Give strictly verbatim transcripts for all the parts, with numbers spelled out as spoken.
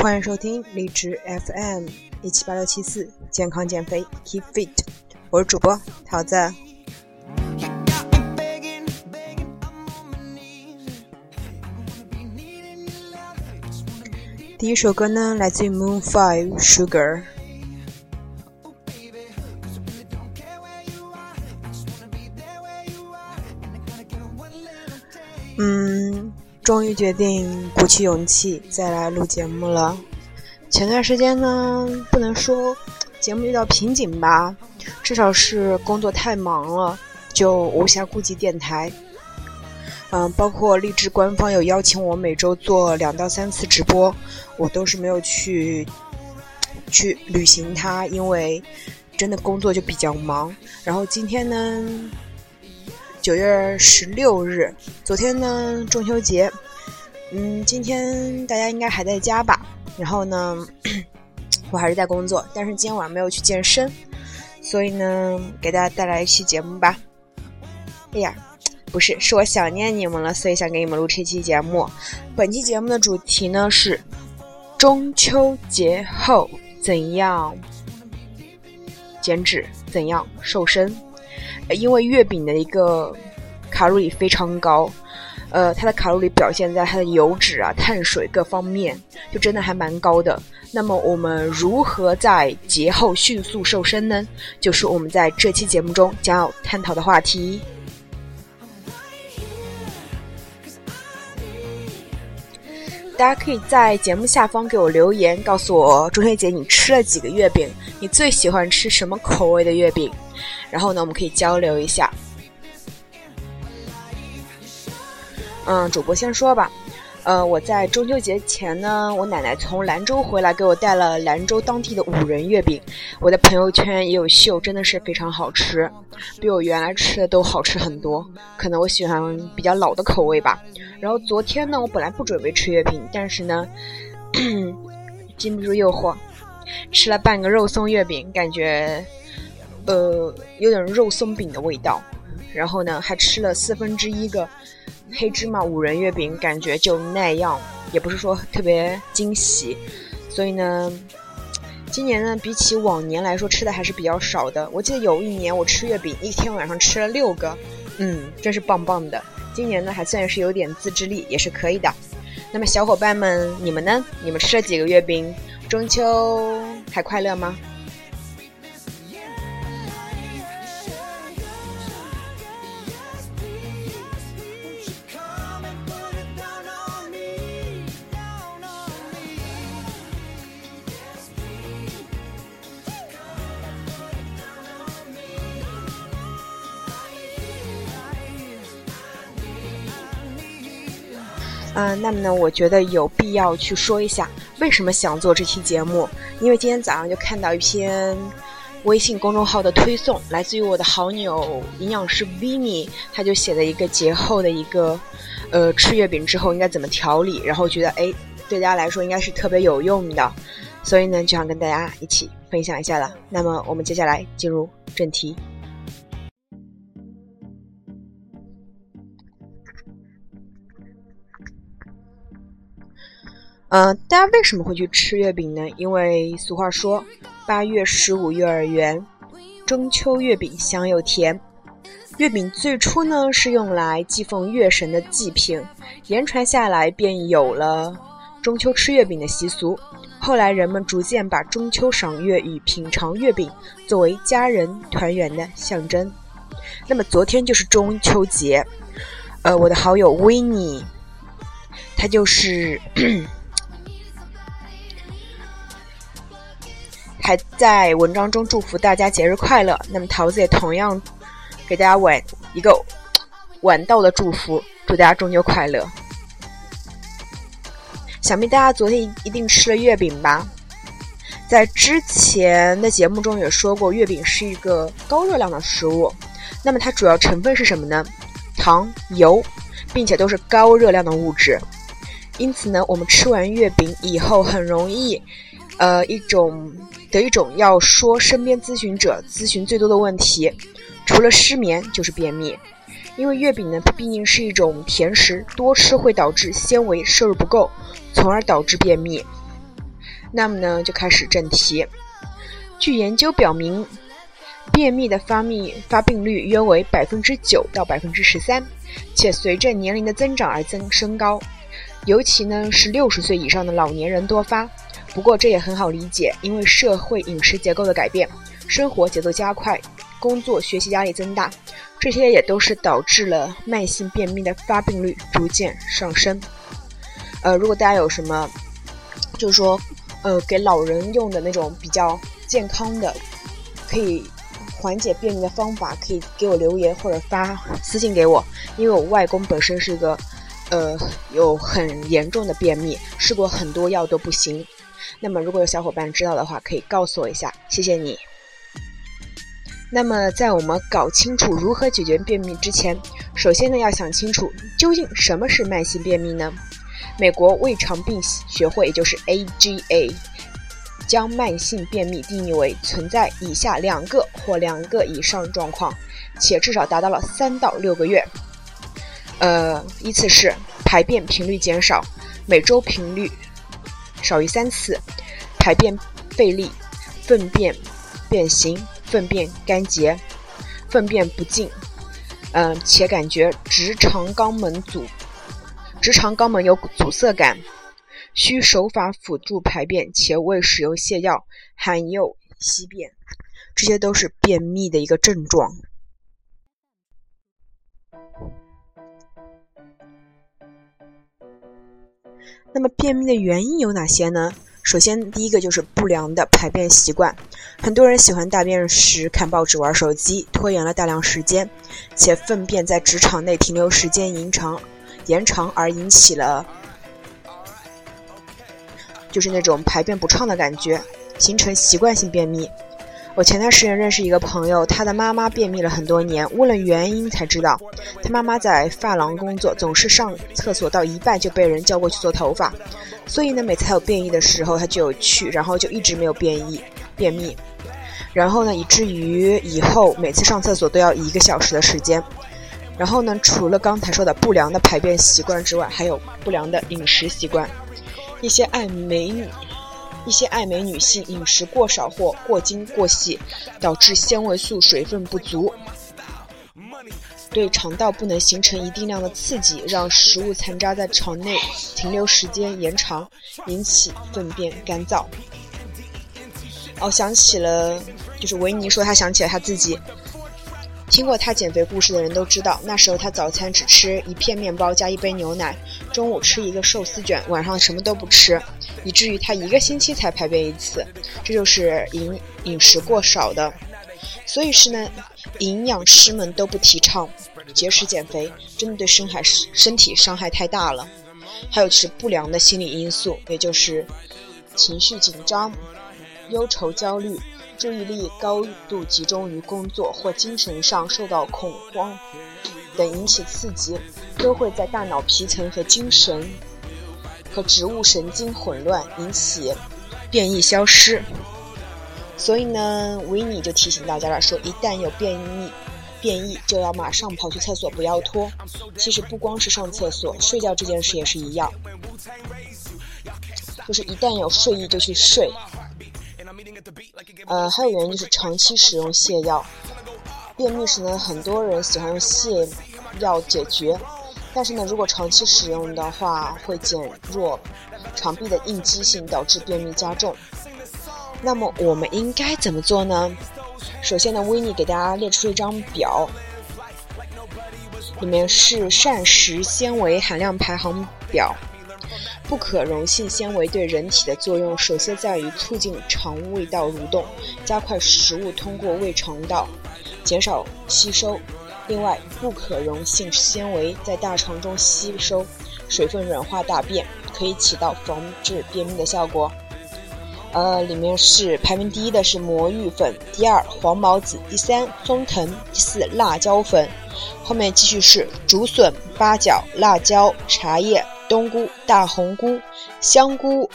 欢迎收听励志 F M 一七八六七四，健康减肥 Keep Fit， 我是主播桃子。第一首歌呢，来自于 Moon Five Sugar。嗯，终于决定鼓起勇气再来录节目了。前段时间呢，不能说节目遇到瓶颈吧，至少是工作太忙了，就无暇顾及电台。嗯，包括励志官方有邀请我每周做两到三次直播，我都是没有去去履行它，因为真的工作就比较忙。然后今天呢，九月十六日，昨天呢中秋节，嗯，今天大家应该还在家吧？然后呢，我还是在工作，但是今天晚上没有去健身，所以呢，给大家带来一期节目吧。哎呀！不是，是我想念你们了，所以想给你们录这期节目。本期节目的主题呢是中秋节后怎样减脂，怎样瘦身。因为月饼的一个卡路里非常高，呃，它的卡路里表现在它的油脂啊、碳水各方面，就真的还蛮高的。那么我们如何在节后迅速瘦身呢？就是我们在这期节目中将要探讨的话题。大家可以在节目下方给我留言，告诉我中秋节你吃了几个月饼，你最喜欢吃什么口味的月饼，然后呢我们可以交流一下。嗯，主播先说吧。呃，我在中秋节前呢，我奶奶从兰州回来，给我带了兰州当地的五仁月饼，我的朋友圈也有秀，真的是非常好吃，比我原来吃的都好吃很多，可能我喜欢比较老的口味吧。然后昨天呢，我本来不准备吃月饼，但是呢禁不住诱惑，吃了半个肉松月饼，感觉呃有点肉松饼的味道。然后呢还吃了四分之一个黑芝麻五仁月饼，感觉就那样，也不是说特别惊喜。所以呢今年呢比起往年来说吃的还是比较少的。我记得有一年我吃月饼一天晚上吃了六个，嗯，真是棒棒的。今年呢还算是有点自制力，也是可以的。那么小伙伴们，你们呢？你们吃了几个月饼？中秋还快乐吗？呃，那么呢我觉得有必要去说一下为什么想做这期节目。因为今天早上就看到一篇微信公众号的推送，来自于我的好友营养师 Vini， 他就写了一个节后的一个呃吃月饼之后应该怎么调理，然后觉得哎对大家来说应该是特别有用的，所以呢就想跟大家一起分享一下了。那么我们接下来进入正题。呃，大家为什么会去吃月饼呢？因为俗话说八月十五月儿圆，中秋月饼香又甜。月饼最初呢是用来祭奉月神的祭品，言传下来便有了中秋吃月饼的习俗。后来人们逐渐把中秋赏月与品尝月饼作为家人团圆的象征。那么昨天就是中秋节，呃，我的好友 Winnie， 她就是还在文章中祝福大家节日快乐，那么桃子也同样给大家晚一个晚到的祝福，祝大家中秋快乐。想必大家昨天一定吃了月饼吧？在之前的节目中也说过，月饼是一个高热量的食物，那么它主要成分是什么呢？糖、油，并且都是高热量的物质。因此呢，我们吃完月饼以后很容易呃，一种的一种要说身边咨询者咨询最多的问题，除了失眠就是便秘。因为月饼呢毕竟是一种甜食，多吃会导致纤维摄入不够，从而导致便秘。那么呢，就开始正题。据研究表明，便秘的发病发病率约为 百分之九 到 百分之十三， 且随着年龄的增长而增升高，尤其呢是六十岁以上的老年人多发。不过这也很好理解，因为社会饮食结构的改变，生活节奏加快，工作学习压力增大，这些也都是导致了慢性便秘的发病率逐渐上升。呃，如果大家有什么就是说呃，给老人用的那种比较健康的可以缓解便秘的方法，可以给我留言或者发私信给我，因为我外公本身是一个呃有很严重的便秘，试过很多药都不行。那么如果有小伙伴知道的话，可以告诉我一下，谢谢你。那么在我们搞清楚如何解决便秘之前，首先呢要想清楚究竟什么是慢性便秘呢？美国胃肠病学会也就是 A G A 将慢性便秘定义为存在以下两个或两个以上状况，且至少达到了三到六个月。呃，依次是排便频率减少，每周频率少于三次，排便费力，粪便变形，粪便干结，粪便不净，呃，且感觉直肠肛门阻，直肠肛门有阻塞感。需手法辅助排便，且未使用泻药，罕有稀便，这些都是便秘的一个症状。那么便秘的原因有哪些呢？首先第一个就是不良的排便习惯，很多人喜欢大便时看报纸玩手机，拖延了大量时间，且粪便在直肠内停留时间延长延长而引起了就是那种排便不畅的感觉，形成习惯性便秘。我前段时间认识一个朋友，他的妈妈便秘了很多年，问了原因才知道，他妈妈在发廊工作，总是上厕所到一半就被人叫过去做头发，所以呢每次他有便意的时候他就有去，然后就一直没有便意便秘，然后呢以至于以后每次上厕所都要一个小时的时间。然后呢除了刚才说的不良的排便习惯之外，还有不良的饮食习惯。一些爱美女一些爱美女性饮食过少或过精过细，导致纤维素水分不足，对肠道不能形成一定量的刺激，让食物残渣在肠内停留时间延长，引起粪便干燥。哦，想起了就是维尼说他想起了他自己，听过他减肥故事的人都知道，那时候他早餐只吃一片面包加一杯牛奶，中午吃一个寿司卷，晚上什么都不吃，以至于他一个星期才排便一次，这就是饮饮食过少的。所以是呢，营养师们都不提倡节食减肥，真的对身海身体伤害太大了。还有就是不良的心理因素，也就是情绪紧张、忧愁焦虑，注意力高度集中于工作或精神上受到恐慌等引起刺激，都会在大脑皮层和精神和植物神经混乱，引起便意消失。所以呢，维尼就提醒大家来说，一旦有便意便意就要马上跑去厕所，不要拖。其实不光是上厕所，睡觉这件事也是一样，就是一旦有睡意就去睡。呃，还有原因就是长期使用泻药。便秘时呢，很多人喜欢用泻药解决，但是呢，如果长期使用的话，会减弱肠壁的应激性，导致便秘加重。那么我们应该怎么做呢？首先呢，维尼给大家列出一张表，里面是膳食纤维含量排行表。不可溶性纤维对人体的作用，首先在于促进肠胃道蠕动，加快食物通过胃肠道，减少吸收。另外，不可溶性纤维在大肠中吸收水分，软化大便，可以起到防治便秘的效果。呃，里面是排名第一的是魔芋粉，第二黄毛子，第三松藤，第四辣椒粉，后面继续是竹笋、八角、辣椒、茶叶、冬菇、大红菇、香菇、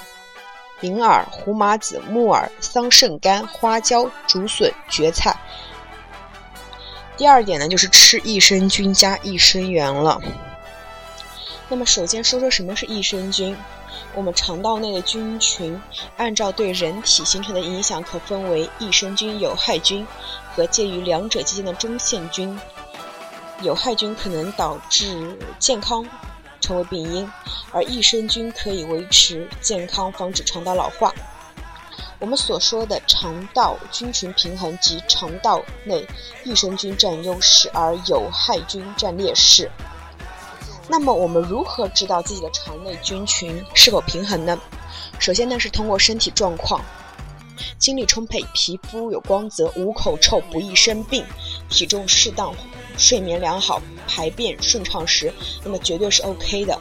银耳、胡麻子、木耳、桑葚干、花椒、竹笋、蕨菜。第二点呢，就是吃益生菌加益生元了。那么首先说说什么是益生菌。我们肠道内的菌群按照对人体形成的影响可分为益生菌有害菌和介于两者之间的中线菌。有害菌可能导致健康成为病因，而益生菌可以维持健康，防止肠道老化。我们所说的肠道菌群平衡及肠道内益生菌占优势而有害菌占劣势。那么我们如何知道自己的肠内菌群是否平衡呢？首先呢是通过身体状况，精力充沛，皮肤有光泽，无口臭，不易生病，体重适当，睡眠良好，排便顺畅时，那么绝对是 OK 的。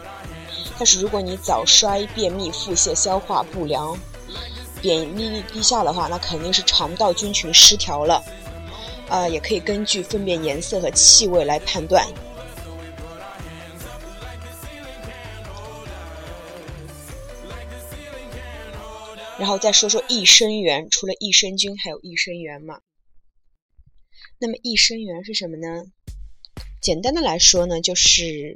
但是如果你早衰、便秘、腹泻、消化不良、免疫力低下的话，那肯定是肠道菌群失调了。呃，也可以根据粪便颜色和气味来判断。然后再说说益生元，除了益生菌还有益生元嘛。那么益生元是什么呢？简单的来说呢，就是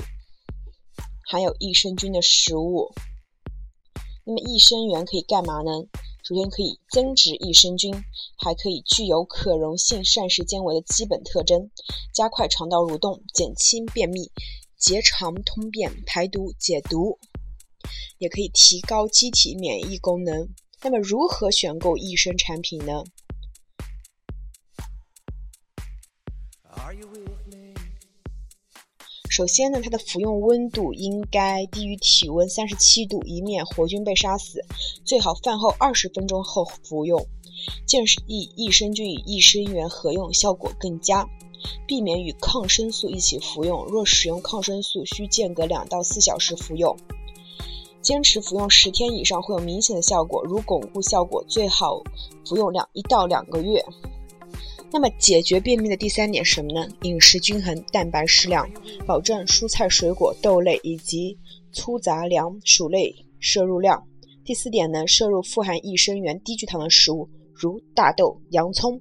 含有益生菌的食物。那么益生元可以干嘛呢？首先可以增殖益生菌，还可以具有可溶性膳食纤维的基本特征，加快肠道蠕动，减轻便秘，结肠通便，排毒解毒，也可以提高机体免疫功能。那么如何选购益生产品呢？首先呢，它的服用温度应该低于体温三十七度，以免活菌被杀死，最好饭后二十分钟后服用。建议益生菌与益生元合用，效果更佳，避免与抗生素一起服用，若使用抗生素需间隔两到四小时服用，坚持服用十天以上会有明显的效果，如巩固效果最好服用一到两个月。那么解决便秘的第三点是什么呢？饮食均衡，蛋白适量，保证蔬菜水果豆类以及粗杂粮薯类摄入量。第四点呢，摄入富含益生元低聚糖的食物，如大豆、洋葱、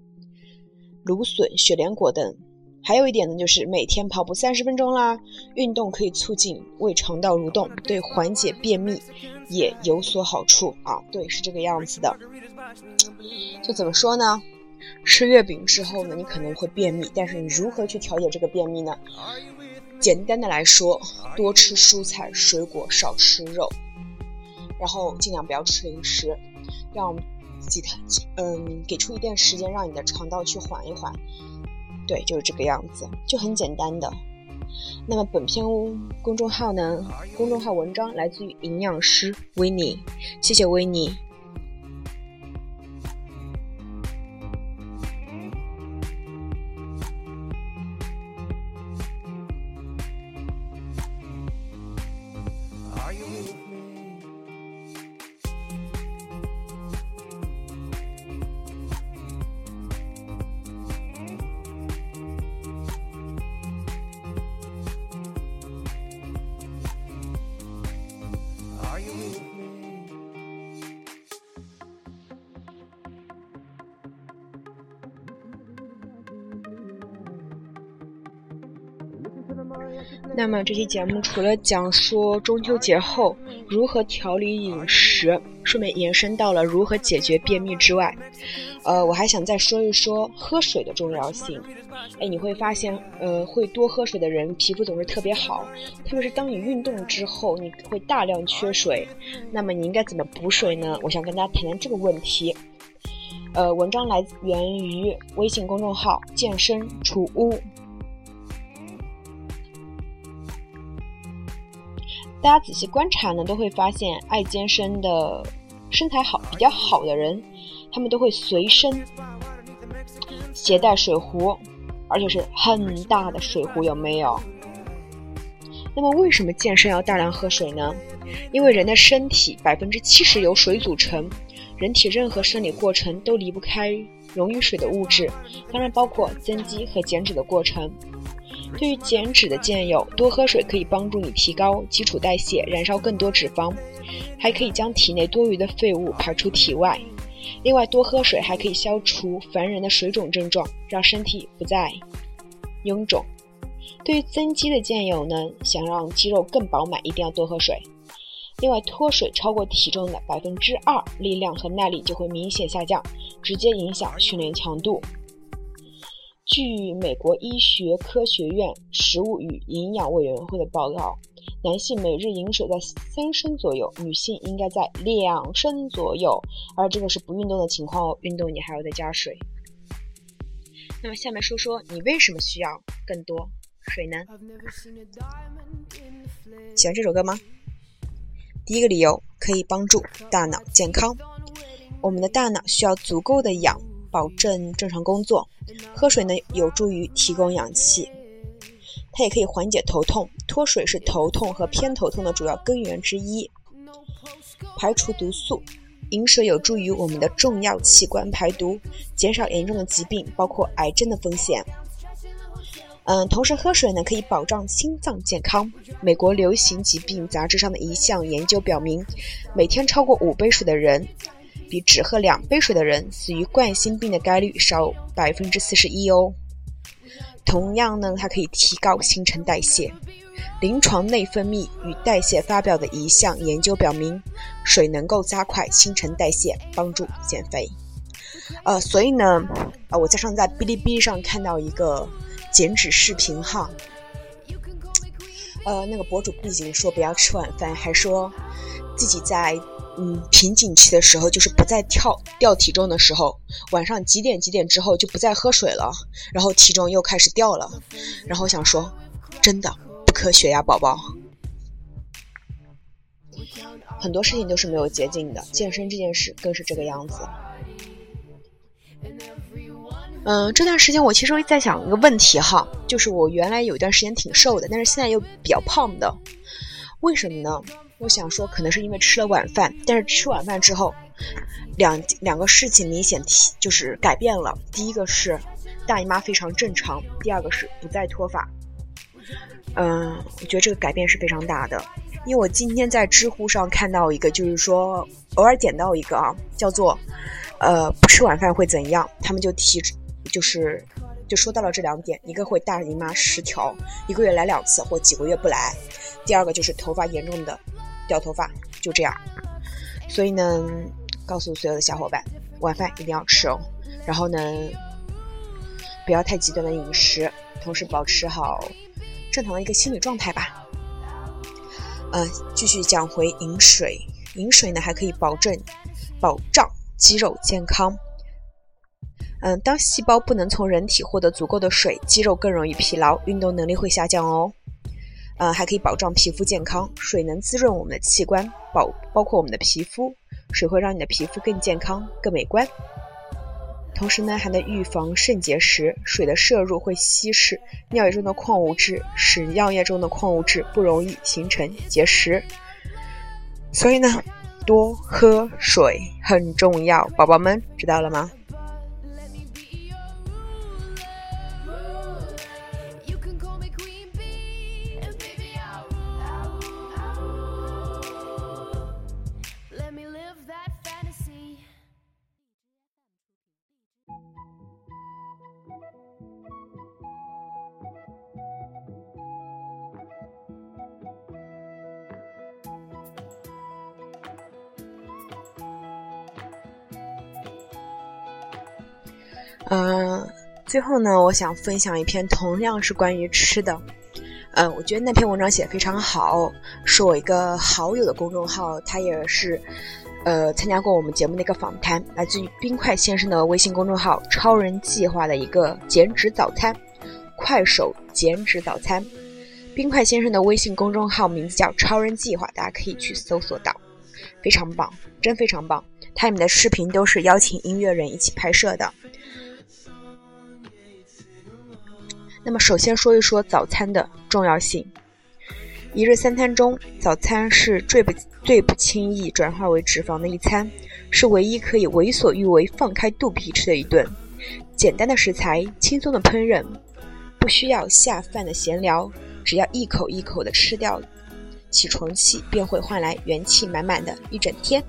芦笋、雪莲果等。还有一点呢，就是每天跑步三十分钟啦，运动可以促进胃肠道蠕动，对缓解便秘也有所好处啊。对，是这个样子的。就怎么说呢，吃月饼之后呢，你可能会便秘，但是你如何去调节这个便秘呢？简单的来说，多吃蔬菜水果，少吃肉，然后尽量不要吃零食，让自己嗯给出一定时间让你的肠道去缓一缓。对，就是这个样子，就很简单的。那么本篇公众号呢，公众号文章来自于营养师 Winnie， 谢谢 Winnie。那么这期节目除了讲说中秋节后如何调理饮食，顺便延伸到了如何解决便秘之外，呃，我还想再说一说喝水的重要性。哎，你会发现，呃，会多喝水的人皮肤总是特别好，特别是当你运动之后，你会大量缺水，那么你应该怎么补水呢？我想跟大家谈谈这个问题。呃，文章来源于微信公众号“健身厨屋”。大家仔细观察呢，都会发现爱健身的身材好比较好的人，他们都会随身携带水壶，而且是很大的水壶，有没有？那么为什么健身要大量喝水呢？因为人的身体 百分之七十 由水组成，人体任何生理过程都离不开溶于水的物质，当然包括增肌和减脂的过程。对于减脂的建议，多喝水可以帮助你提高基础代谢，燃烧更多脂肪，还可以将体内多余的废物排出体外。另外，多喝水还可以消除烦人的水肿症状，让身体不再臃肿。对于增肌的建议呢，想让肌肉更饱满，一定要多喝水。另外，脱水超过体重的 百分之二， 力量和耐力就会明显下降，直接影响训练强度。据美国医学科学院食物与营养委员会的报告，男性每日饮水在三升左右，女性应该在两升左右，而这个是不运动的情况哦，运动你还要再加水。那么下面说说你为什么需要更多水呢？喜欢这首歌吗？第一个理由，可以帮助大脑健康。我们的大脑需要足够的氧，保证正常工作。喝水呢，有助于提供氧气。它也可以缓解头痛，脱水是头痛和偏头痛的主要根源之一。排除毒素，饮水有助于我们的重要器官排毒，减少严重的疾病，包括癌症的风险。嗯，同时喝水呢可以保障心脏健康。美国流行疾病杂志上的一项研究表明，每天超过五杯水的人，比只喝两杯水的人死于冠心病的概率少 百分之四十一 哦。同样呢，它可以提高新陈代谢。临床内分泌与代谢发表的一项研究表明，水能够加快新陈代谢，帮助减肥。呃，所以呢，呃，我加上在bilibili上看到一个减脂视频哈，呃，那个博主不仅说不要吃晚饭，还说自己在嗯瓶颈期的时候，就是不再跳掉体重的时候，晚上几点几点之后就不再喝水了，然后体重又开始掉了。然后想说，真的不科学呀，宝宝。很多事情都是没有捷径的，健身这件事更是这个样子。嗯，这段时间我其实在想一个问题哈，就是我原来有一段时间挺瘦的，但是现在又比较胖的，为什么呢？我想说可能是因为吃了晚饭，但是吃晚饭之后两两个事情明显就是改变了。第一个是大姨妈非常正常，第二个是不再脱发。嗯，我觉得这个改变是非常大的。因为我今天在知乎上看到一个，就是说偶尔点到一个啊，叫做呃不吃晚饭会怎样，他们就提就是就说到了这两点，一个会大姨妈失调，一个月来两次或几个月不来，第二个就是头发严重的掉头发，就这样。所以呢，告诉所有的小伙伴，晚饭一定要吃哦，然后呢不要太极端的饮食，同时保持好正常的一个心理状态吧。呃，继续讲回饮水，饮水呢还可以保证保障肌肉健康。嗯，当细胞不能从人体获得足够的水，肌肉更容易疲劳，运动能力会下降哦。呃，还可以保障皮肤健康，水能滋润我们的器官，包包括我们的皮肤，水会让你的皮肤更健康、更美观。同时呢，还能预防肾结石，水的摄入会稀释尿液中的矿物质，使尿液中的矿物质不容易形成结石。所以呢，多喝水很重要，宝宝们知道了吗？嗯、呃，最后呢，我想分享一篇同样是关于吃的。呃，我觉得那篇文章写得非常好，是我一个好友的公众号，他也是呃参加过我们节目的一个访谈，来自于冰块先生的微信公众号“超人计划”的一个减脂早餐，快手减脂早餐。冰块先生的微信公众号名字叫“超人计划”，大家可以去搜索到，非常棒，真非常棒。他们的视频都是邀请音乐人一起拍摄的。那么首先说一说早餐的重要性。一日三餐中，早餐是最不最不轻易转化为脂肪的一餐，是唯一可以为所欲为放开肚皮吃的一顿。简单的食材，轻松的烹饪，不需要下饭的闲聊，只要一口一口的吃掉，起床气便会换来元气满满的一整天。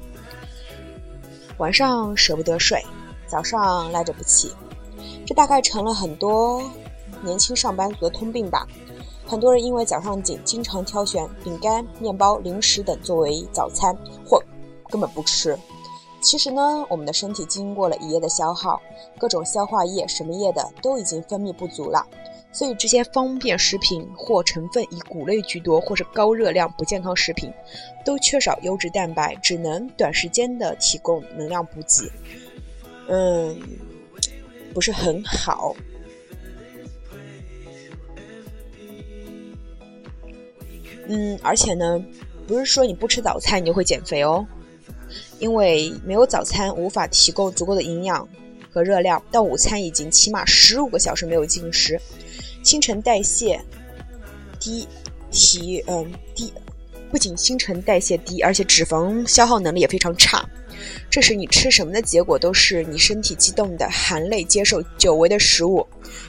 晚上舍不得睡，早上赖着不起，这大概成了很多年轻上班族的通病吧。很多人因为早上紧，经常挑选饼干、面包、零食等作为早餐，或根本不吃。其实呢，我们的身体经过了一夜的消耗，各种消化液什么液的都已经分泌不足了，所以这些方便食品或成分以谷类居多，或是高热量不健康食品都缺少优质蛋白，只能短时间的提供能量补给，嗯，不是很好。嗯，而且呢，不是说你不吃早餐你就会减肥哦，因为没有早餐无法提供足够的营养和热量，到午餐已经起码十五个小时没有进食，新陈代谢低体嗯低，不仅新陈代谢低，而且脂肪消耗能力也非常差。这时你吃什么的结果都是你身体激动的含泪接受久违的食物，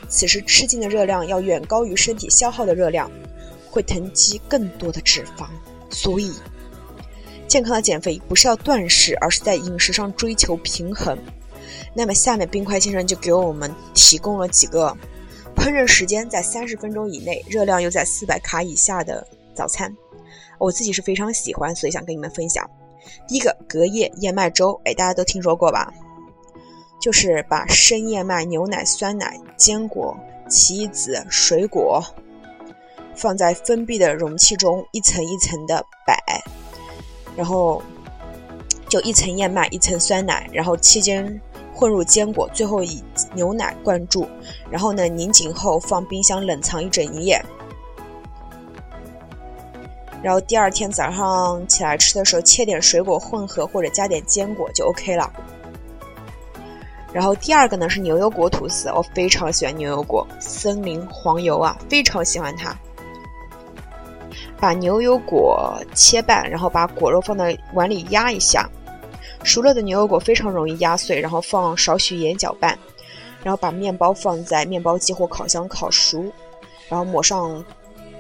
此时吃进的热量要远高于身体消耗的热量，会囤积更多的脂肪。所以健康的减肥不是要断食，而是在饮食上追求平衡。那么下面冰块先生就给我们提供了几个烹饪时间在三十分钟以内，热量又在四百卡以下的早餐，我自己是非常喜欢，所以想跟你们分享。第一个，隔夜燕麦粥，哎，大家都听说过吧，就是把生燕麦、牛奶、酸奶、坚果、奇异籽、水果放在封闭的容器中，一层一层的摆，然后就一层燕麦一层酸奶，然后期间混入坚果，最后以牛奶灌注，然后呢拧紧后放冰箱冷藏一整夜，然后第二天早上起来吃的时候切点水果混合或者加点坚果就 OK 了。然后第二个呢是牛油果吐司，我非常喜欢牛油果，森林黄油啊，非常喜欢它。把牛油果切半，然后把果肉放到碗里压一下，熟了的牛油果非常容易压碎，然后放少许盐搅拌，然后把面包放在面包机或烤箱烤熟，然后抹上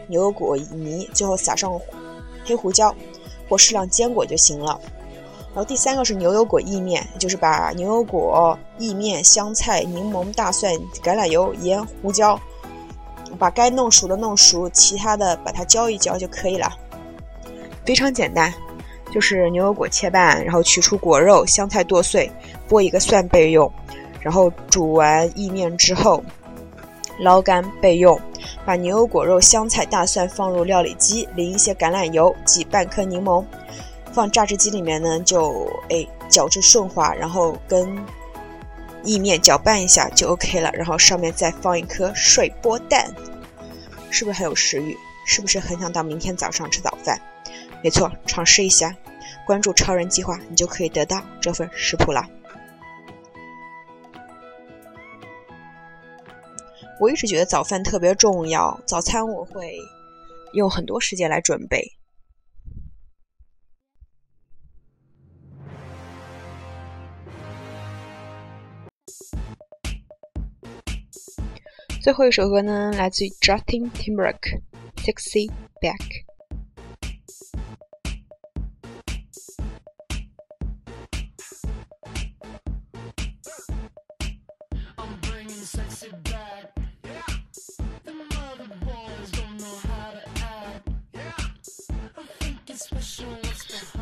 牛油果泥，最后撒上黑胡椒或适量坚果就行了。然后第三个是牛油果意面，就是把牛油果、意面、香菜、柠檬、大蒜、橄榄油、盐、胡椒，把该弄熟的弄熟，其他的把它浇一浇就可以了，非常简单。就是牛油果切半，然后取出果肉，香菜剁碎，剥一个蒜备用。然后煮完意面之后捞干备用，把牛油果肉、香菜、大蒜放入料理机，淋一些橄榄油，挤半颗柠檬，放榨汁机里面呢就哎搅至顺滑，然后跟意面搅拌一下就 OK 了。然后上面再放一颗水波蛋，是不是很有食欲？是不是很想到明天早上吃早饭？没错，尝试一下，关注超人计划，你就可以得到这份食谱了。我一直觉得早饭特别重要，早餐我会用很多时间来准备。最后一首歌呢，来自于 Justin Timberlake， Sexy Back。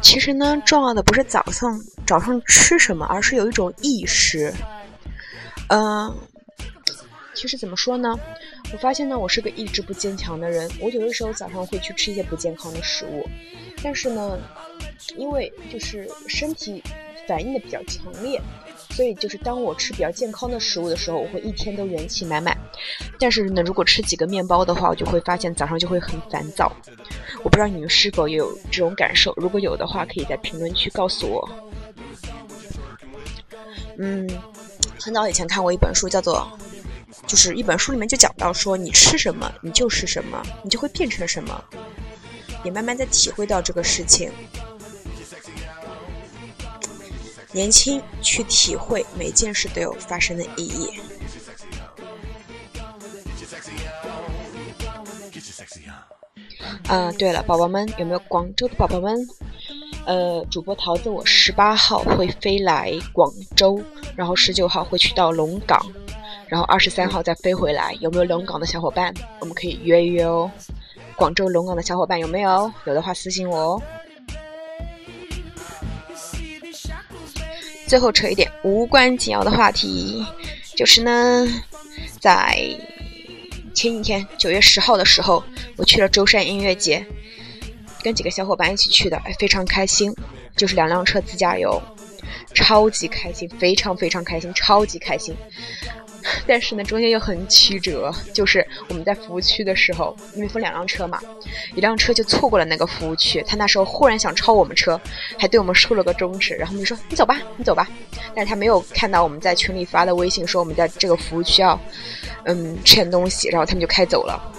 其实呢，重要的不是早上早上吃什么，而是有一种意识。嗯、呃，其实怎么说呢？我发现呢，我是个意志不坚强的人。我有的时候早上会去吃一些不健康的食物，但是呢，因为就是身体反应的比较强烈，所以就是当我吃比较健康的食物的时候，我会一天都元气满满。但是呢，如果吃几个面包的话，我就会发现早上就会很烦躁。我不知道你们是否也有这种感受，如果有的话，可以在评论区告诉我。嗯，很早以前看过一本书，叫做，就是一本书里面就讲到说，你吃什么，你就是什么，你就会变成什么。也慢慢在体会到这个事情。年轻去体会每件事都有发生的意义。啊、呃，对了，宝宝们，有没有广州的宝宝们？呃，主播桃子我十八号会飞来广州，然后十九号会去到龙岗，然后二十三号再飞回来。有没有龙岗的小伙伴？我们可以约一约哦。广州龙岗的小伙伴有没有？有的话私信我哦。最后扯一点无关紧要的话题，就是呢，在前几天九月十号的时候，我去了舟山音乐节，跟几个小伙伴一起去的，非常开心，就是两辆车自驾游，超级开心，非常非常开心，超级开心。但是呢，中间又很曲折，就是我们在服务区的时候，因为分两辆车嘛，一辆车就错过了那个服务区，他那时候忽然想超我们车，还对我们竖了个中指，然后我们就说你走吧你走吧，但是他没有看到我们在群里发的微信说我们在这个服务区要嗯吃点东西，然后他们就开走了。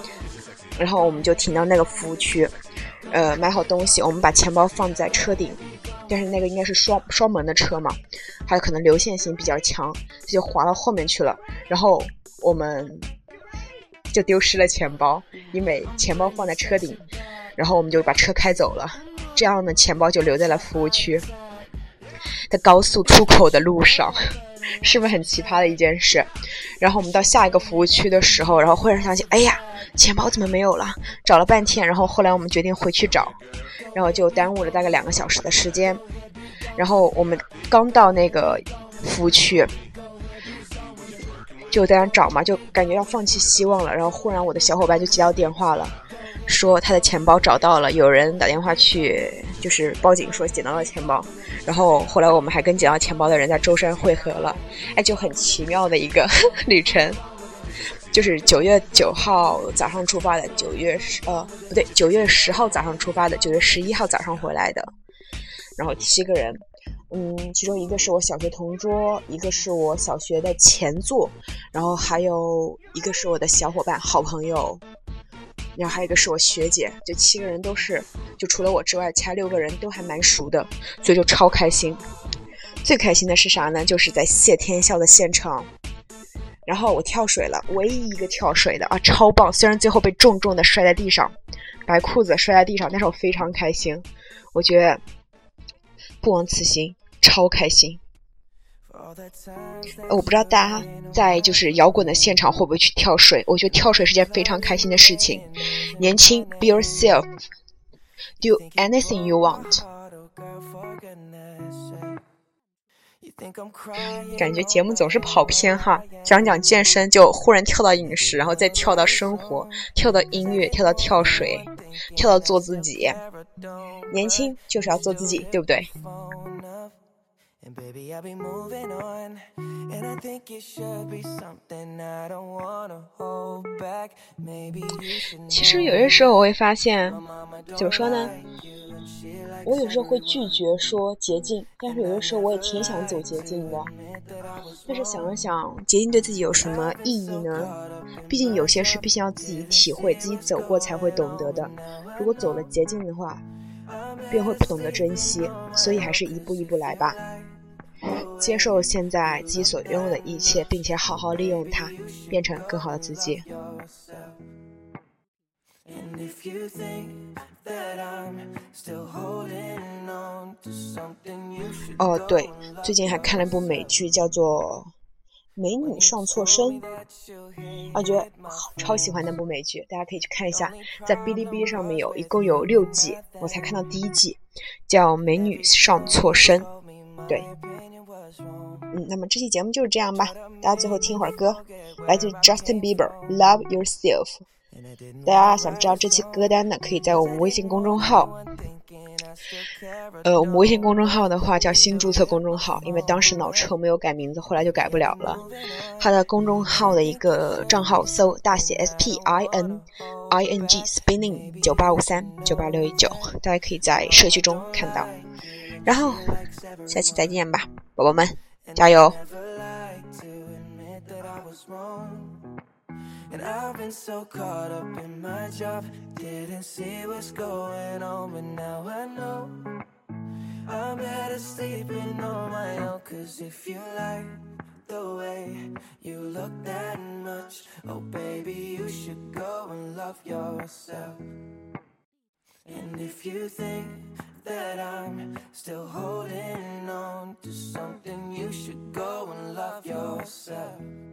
然后我们就停到那个服务区，呃买好东西，我们把钱包放在车顶，但是那个应该是双双门的车嘛，还有可能流线性比较强，就滑到后面去了。然后我们就丢失了钱包，因为钱包放在车顶，然后我们就把车开走了。这样呢，钱包就留在了服务区在高速出口的路上，是不是很奇葩的一件事？然后我们到下一个服务区的时候，然后忽然想起，哎呀，钱包怎么没有了？找了半天，然后后来我们决定回去找，然后就耽误了大概两个小时的时间。然后我们刚到那个服务区，就在那找嘛，就感觉要放弃希望了。然后忽然我的小伙伴就接到电话了，说他的钱包找到了，有人打电话去就是报警说捡到了钱包。然后后来我们还跟捡到钱包的人在舟山汇合了，哎，就很奇妙的一个呵呵旅程。就是九月九号早上出发的，九月十呃不对，九月十号早上出发的，九月十一号早上回来的。然后七个人，嗯，其中一个是我小学同桌，一个是我小学的前座，然后还有一个是我的小伙伴好朋友，然后还有一个是我学姐，就七个人都是，就除了我之外，其他六个人都还蛮熟的，所以就超开心。最开心的是啥呢？就是在谢天笑的现场，然后我跳水了，唯一一个跳水的啊，超棒！虽然最后被重重的摔在地上，白裤子摔在地上，但是我非常开心，我觉得不枉此行，超开心。我不知道大家在就是摇滚的现场会不会去跳水，我觉得跳水是件非常开心的事情。年轻 Be yourself Do anything you want。 感觉节目总是跑偏哈，讲讲健身就忽然跳到饮食，然后再跳到生活，跳到音乐，跳到跳水，跳到做自己。年轻就是要做自己，对不对？And baby, I'll be moving on, and I think it should be something I don't wanna hold back. Maybe you should know. 其实有些时候我会发现，怎么说呢？我有时候会拒绝说捷径，但是有些时候我也挺想走捷径的。但是想了想，捷径对自己有什么意义呢？毕竟有些事必须要自己体会、自己走过才会懂得的。如果走了捷径的话，便会不懂得珍惜，所以还是一步一步来吧。接受现在自己所拥有的一切，并且好好利用它，变成更好的自己。哦，对，最近还看了一部美剧，叫做《美女上错身》，我觉得超喜欢那部美剧，大家可以去看一下，在bilibili上面有，一共有六季，我才看到第一季，叫《美女上错身》。对，嗯，那么这期节目就是这样吧，大家最后听会儿歌，来自 Justin Bieber Love Yourself。 大家想知道这期歌单呢，可以在我们微信公众号，呃我们微信公众号的话叫新注册公众号，因为当时脑车没有改名字，后来就改不了了。它的公众号的一个账号搜大写 S P I N I N G Spinning 九八五三九八六一九，大家可以在社区中看到。然后下期再见吧，宝宝们加油。 And I've been so caught up in my job, didn't see what's going on, but now I know I'm better sleeping on my own. Cause if you like the way you look that much, oh baby, you should go and love yourself. And if you think that I'm still holding on to something, you should go and love yourself.